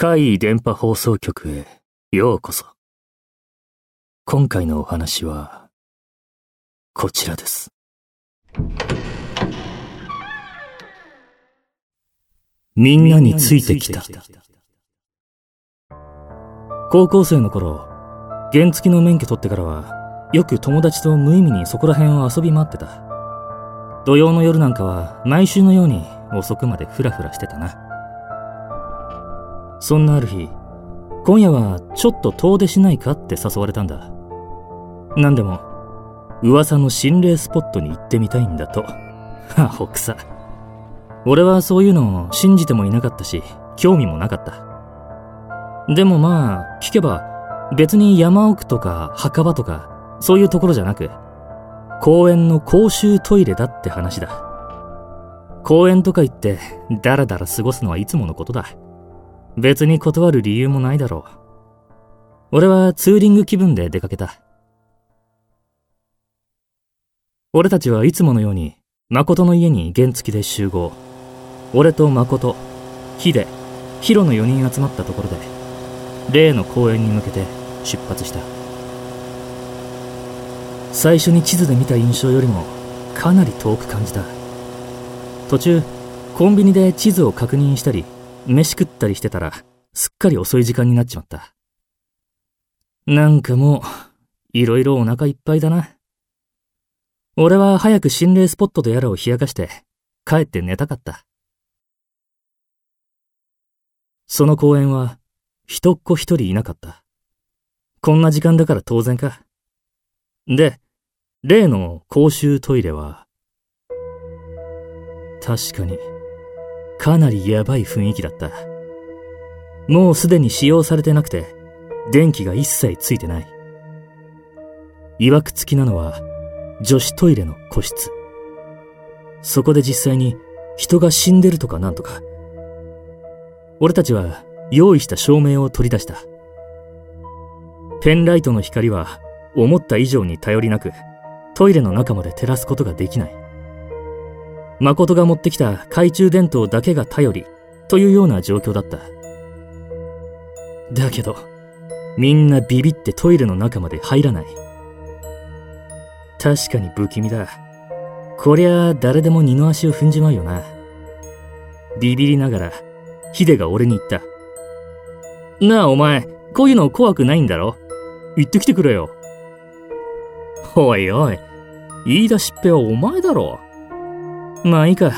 怪異電波放送局へようこそ。今回のお話はこちらです。みんなについてきた。高校生の頃、原付の免許取ってからはよく友達と無意味にそこら辺を遊び回ってた。土曜の夜なんかは毎週のように遅くまでフラフラしてたな。そんなある日、今夜はちょっと遠出しないかって誘われたんだ。なんでも噂の心霊スポットに行ってみたいんだと。アホくさ。俺はそういうのを信じてもいなかったし、興味もなかった。でもまあ聞けば、別に山奥とか墓場とかそういうところじゃなく、公園の公衆トイレだって話だ。公園とか行ってダラダラ過ごすのはいつものことだ。別に断る理由もないだろう。俺はツーリング気分で出かけた。俺たちはいつものように誠の家に原付で集合。俺と誠、ヒデ、ヒロの4人集まったところで、例の公園に向けて出発した。最初に地図で見た印象よりもかなり遠く感じた。途中、コンビニで地図を確認したり飯食ったりしてたら、すっかり遅い時間になっちまった。なんかもう、いろいろお腹いっぱいだな。俺は早く心霊スポットとやらを冷やかして、帰って寝たかった。その公園は、人っ子一人いなかった。こんな時間だから当然か。で、例の公衆トイレは、確かに、かなりやばい雰囲気だった。もうすでに使用されてなくて、電気が一切ついてない。いわくつきなのは女子トイレの個室。そこで実際に人が死んでるとかなんとか。俺たちは用意した照明を取り出した。ペンライトの光は思った以上に頼りなく、トイレの中まで照らすことができない。誠が持ってきた懐中電灯だけが頼りというような状況だった。だけどみんなビビってトイレの中まで入らない。確かに不気味だ。こりゃ誰でも二の足を踏んじまうよな。ビビりながらヒデが俺に言った。なあお前、こういうの怖くないんだろ、言ってきてくれよ。おいおい、言い出しっぺはお前だろ。まあいいか、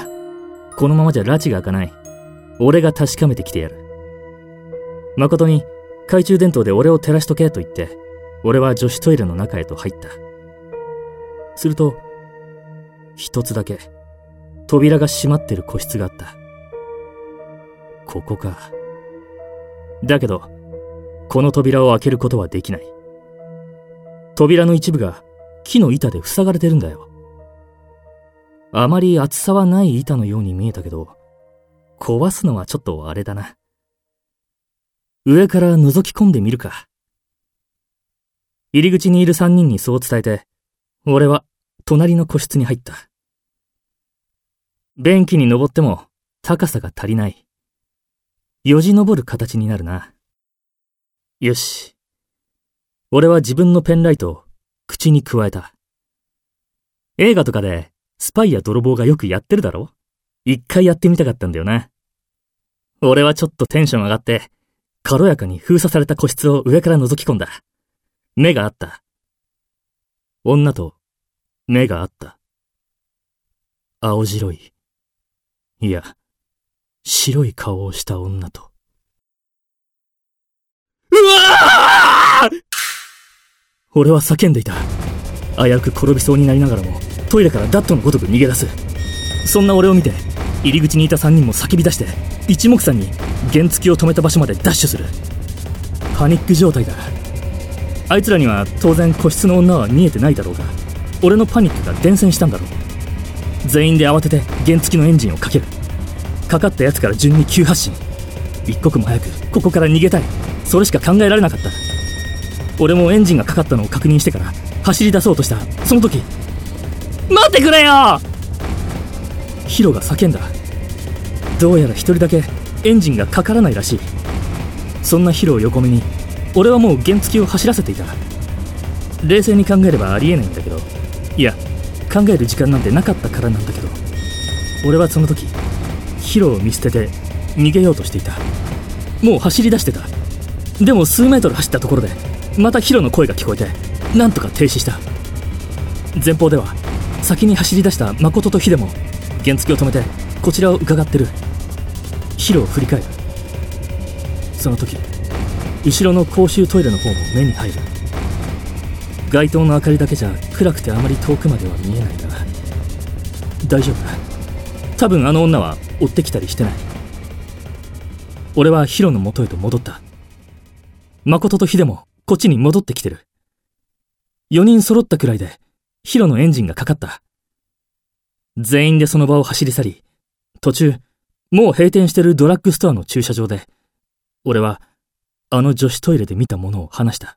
このままじゃ拉致が開かない。俺が確かめてきてやる。誠に懐中電灯で俺を照らしとけと言って、俺は女子トイレの中へと入った。すると一つだけ扉が閉まってる個室があった。ここか。だけどこの扉を開けることはできない。扉の一部が木の板で塞がれてるんだよ。あまり厚さはない板のように見えたけど、壊すのはちょっとあれだな。上から覗き込んでみるか。入り口にいる三人にそう伝えて、俺は隣の個室に入った。便器に登っても高さが足りない。よじ登る形になるな。よし。俺は自分のペンライトを口に加えた。映画とかで、スパイや泥棒がよくやってるだろ？一回やってみたかったんだよな。俺はちょっとテンション上がって、軽やかに封鎖された個室を上から覗き込んだ。目が合った。女と目が合った。青白い。いや、白い顔をした女と。うわー！俺は叫んでいた。危うく転びそうになりながらも、トイレからダットのごとく逃げ出す。そんな俺を見て、入り口にいた3人も叫び出して、一目散に原付を止めた場所までダッシュする。パニック状態だ。あいつらには当然個室の女は見えてないだろうが、俺のパニックが伝染したんだろう。全員で慌てて原付のエンジンをかける。かかったやつから順に急発進。一刻も早くここから逃げたい。それしか考えられなかった。俺もエンジンがかかったのを確認してから走り出そうとした。その時、待ってくれよ！ヒロが叫んだ。どうやら一人だけエンジンがかからないらしい。そんなヒロを横目に俺はもう原付を走らせていた。冷静に考えればありえないんだけど、いや考える時間なんてなかったからなんだけど、俺はその時ヒロを見捨てて逃げようとしていた。もう走り出してた。でも数メートル走ったところでまたヒロの声が聞こえてなんとか停止した。前方では先に走り出した誠と秀も原付を止めてこちらを伺ってる。ヒロを振り返る。その時後ろの公衆トイレの方も目に入る。街灯の明かりだけじゃ暗くてあまり遠くまでは見えないが、大丈夫だ。多分あの女は追ってきたりしてない。俺はヒロの元へと戻った。誠と秀もこっちに戻ってきてる。4人揃ったくらいでヒロのエンジンがかかった。全員でその場を走り去り、途中もう閉店してるドラッグストアの駐車場で俺はあの女子トイレで見たものを話した。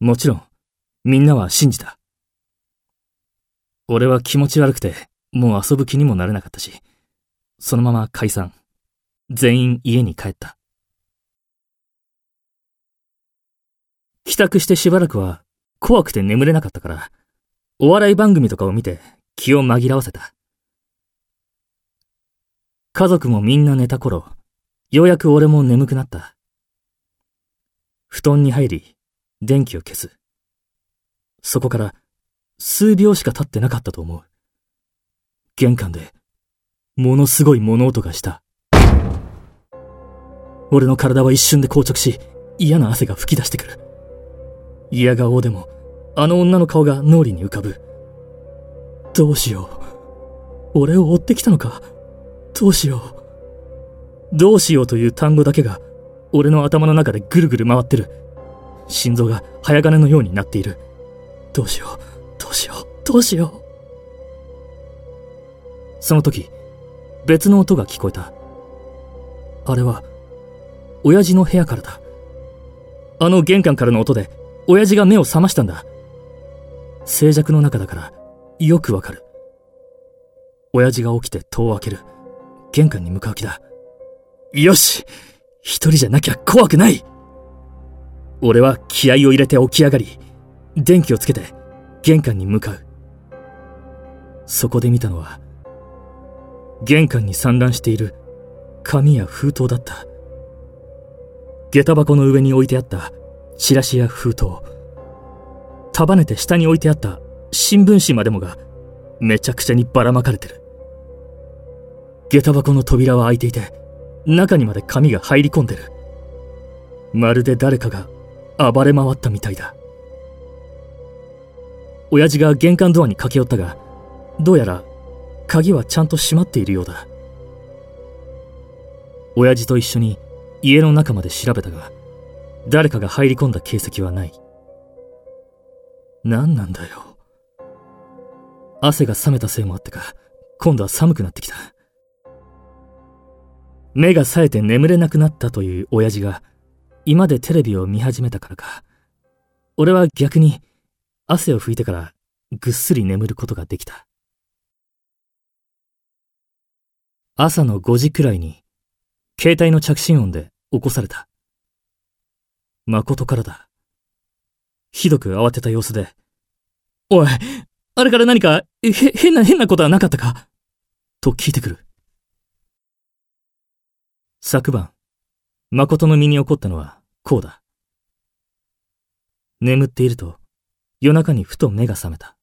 もちろんみんなは信じた。俺は気持ち悪くてもう遊ぶ気にもなれなかったし、そのまま解散。全員家に帰った。帰宅してしばらくは怖くて眠れなかったからお笑い番組とかを見て気を紛らわせた。家族もみんな寝た頃、ようやく俺も眠くなった。布団に入り電気を消す。そこから数秒しか経ってなかったと思う。玄関でものすごい物音がした。俺の体は一瞬で硬直し、嫌な汗が噴き出してくる。嫌顔でもあの女の顔が脳裏に浮かぶ。どうしよう、俺を追ってきたのか。どうしよう、どうしようという単語だけが俺の頭の中でぐるぐる回ってる。心臓が早金のようになっている。どうしよう、どうしよう、どうしよう。その時別の音が聞こえた。あれは親父の部屋からだ。あの玄関からの音で親父が目を覚ましたんだ。静寂の中だからよくわかる。親父が起きて戸を開ける。玄関に向かう気だ。よし、一人じゃなきゃ怖くない。俺は気合を入れて起き上がり、電気をつけて玄関に向かう。そこで見たのは玄関に散乱している紙や封筒だった。下駄箱の上に置いてあったチラシや封筒、束ねて下に置いてあった新聞紙までもがめちゃくちゃにばらまかれてる。下駄箱の扉は開いていて中にまで紙が入り込んでる。まるで誰かが暴れ回ったみたいだ。親父が玄関ドアに駆け寄ったが、どうやら鍵はちゃんと閉まっているようだ。親父と一緒に家の中まで調べたが、誰かが入り込んだ形跡はない。何なんだよ。汗が冷めたせいもあってか、今度は寒くなってきた。目が冴えて眠れなくなったという親父が今でテレビを見始めたからか、俺は逆に汗を拭いてからぐっすり眠ることができた。朝の5時くらいに携帯の着信音で起こされた。誠からだ。ひどく慌てた様子で、おい、あれから何か変なことはなかったかと聞いてくる。昨晩誠の身に起こったのはこうだ。眠っていると夜中にふと目が覚めた。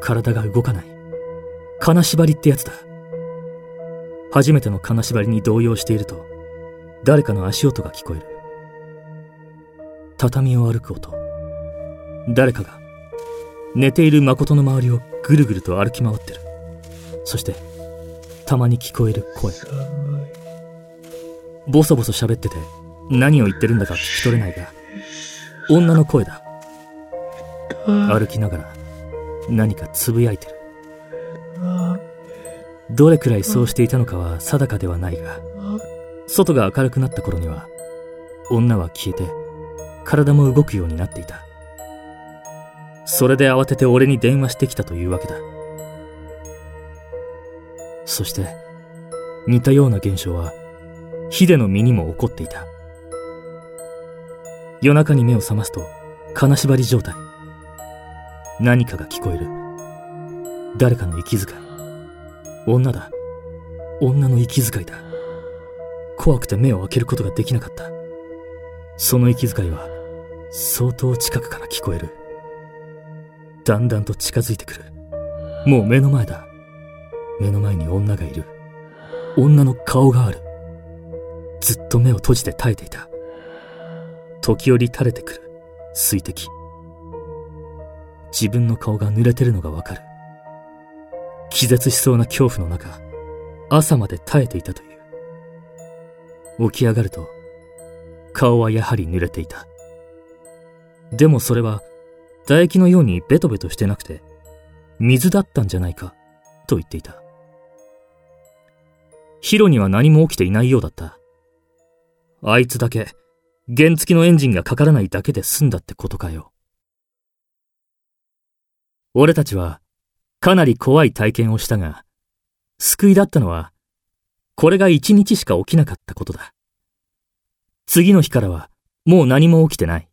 体が動かない。金縛りってやつだ。初めての金縛りに動揺していると誰かの足音が聞こえる。畳を歩く音。誰かが寝ている誠の周りをぐるぐると歩き回ってる。そしてたまに聞こえる声。ボソボソ喋ってて何を言ってるんだか聞き取れないが、女の声だ。歩きながら何かつぶやいてる。どれくらいそうしていたのかは定かではないが、外が明るくなった頃には女は消えて体も動くようになっていた。それで慌てて俺に電話してきたというわけだ。そして似たような現象はヒデの身にも起こっていた。夜中に目を覚ますと金縛り状態。何かが聞こえる。誰かの息遣い。女だ。女の息遣いだ。怖くて目を開けることができなかった。その息遣いは相当近くから聞こえる。だんだんと近づいてくる。もう目の前だ。目の前に女がいる。女の顔がある。ずっと目を閉じて耐えていた。時折垂れてくる水滴。自分の顔が濡れてるのがわかる。気絶しそうな恐怖の中、朝まで耐えていたという。起き上がると顔はやはり濡れていた。でもそれは唾液のようにベトベトしてなくて水だったんじゃないかと言っていた。ヒロには何も起きていないようだった。あいつだけ原付のエンジンがかからないだけで済んだってことかよ。俺たちはかなり怖い体験をしたが、救いだったのは、これが一日しか起きなかったことだ。次の日からはもう何も起きてない。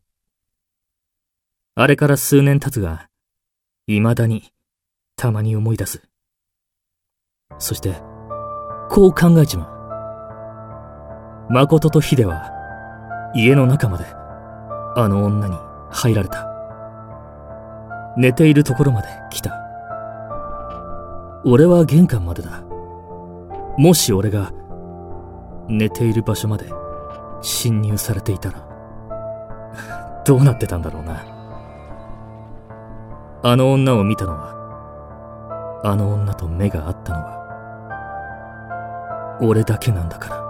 あれから数年経つが、未だにたまに思い出す。そして、こう考えちまう。誠と秀は、家の中まで、あの女に入られた。寝ているところまで来た。俺は玄関までだ。もし俺が寝ている場所まで侵入されていたらどうなってたんだろうな。あの女を見たのは、あの女と目が合ったのは俺だけなんだから。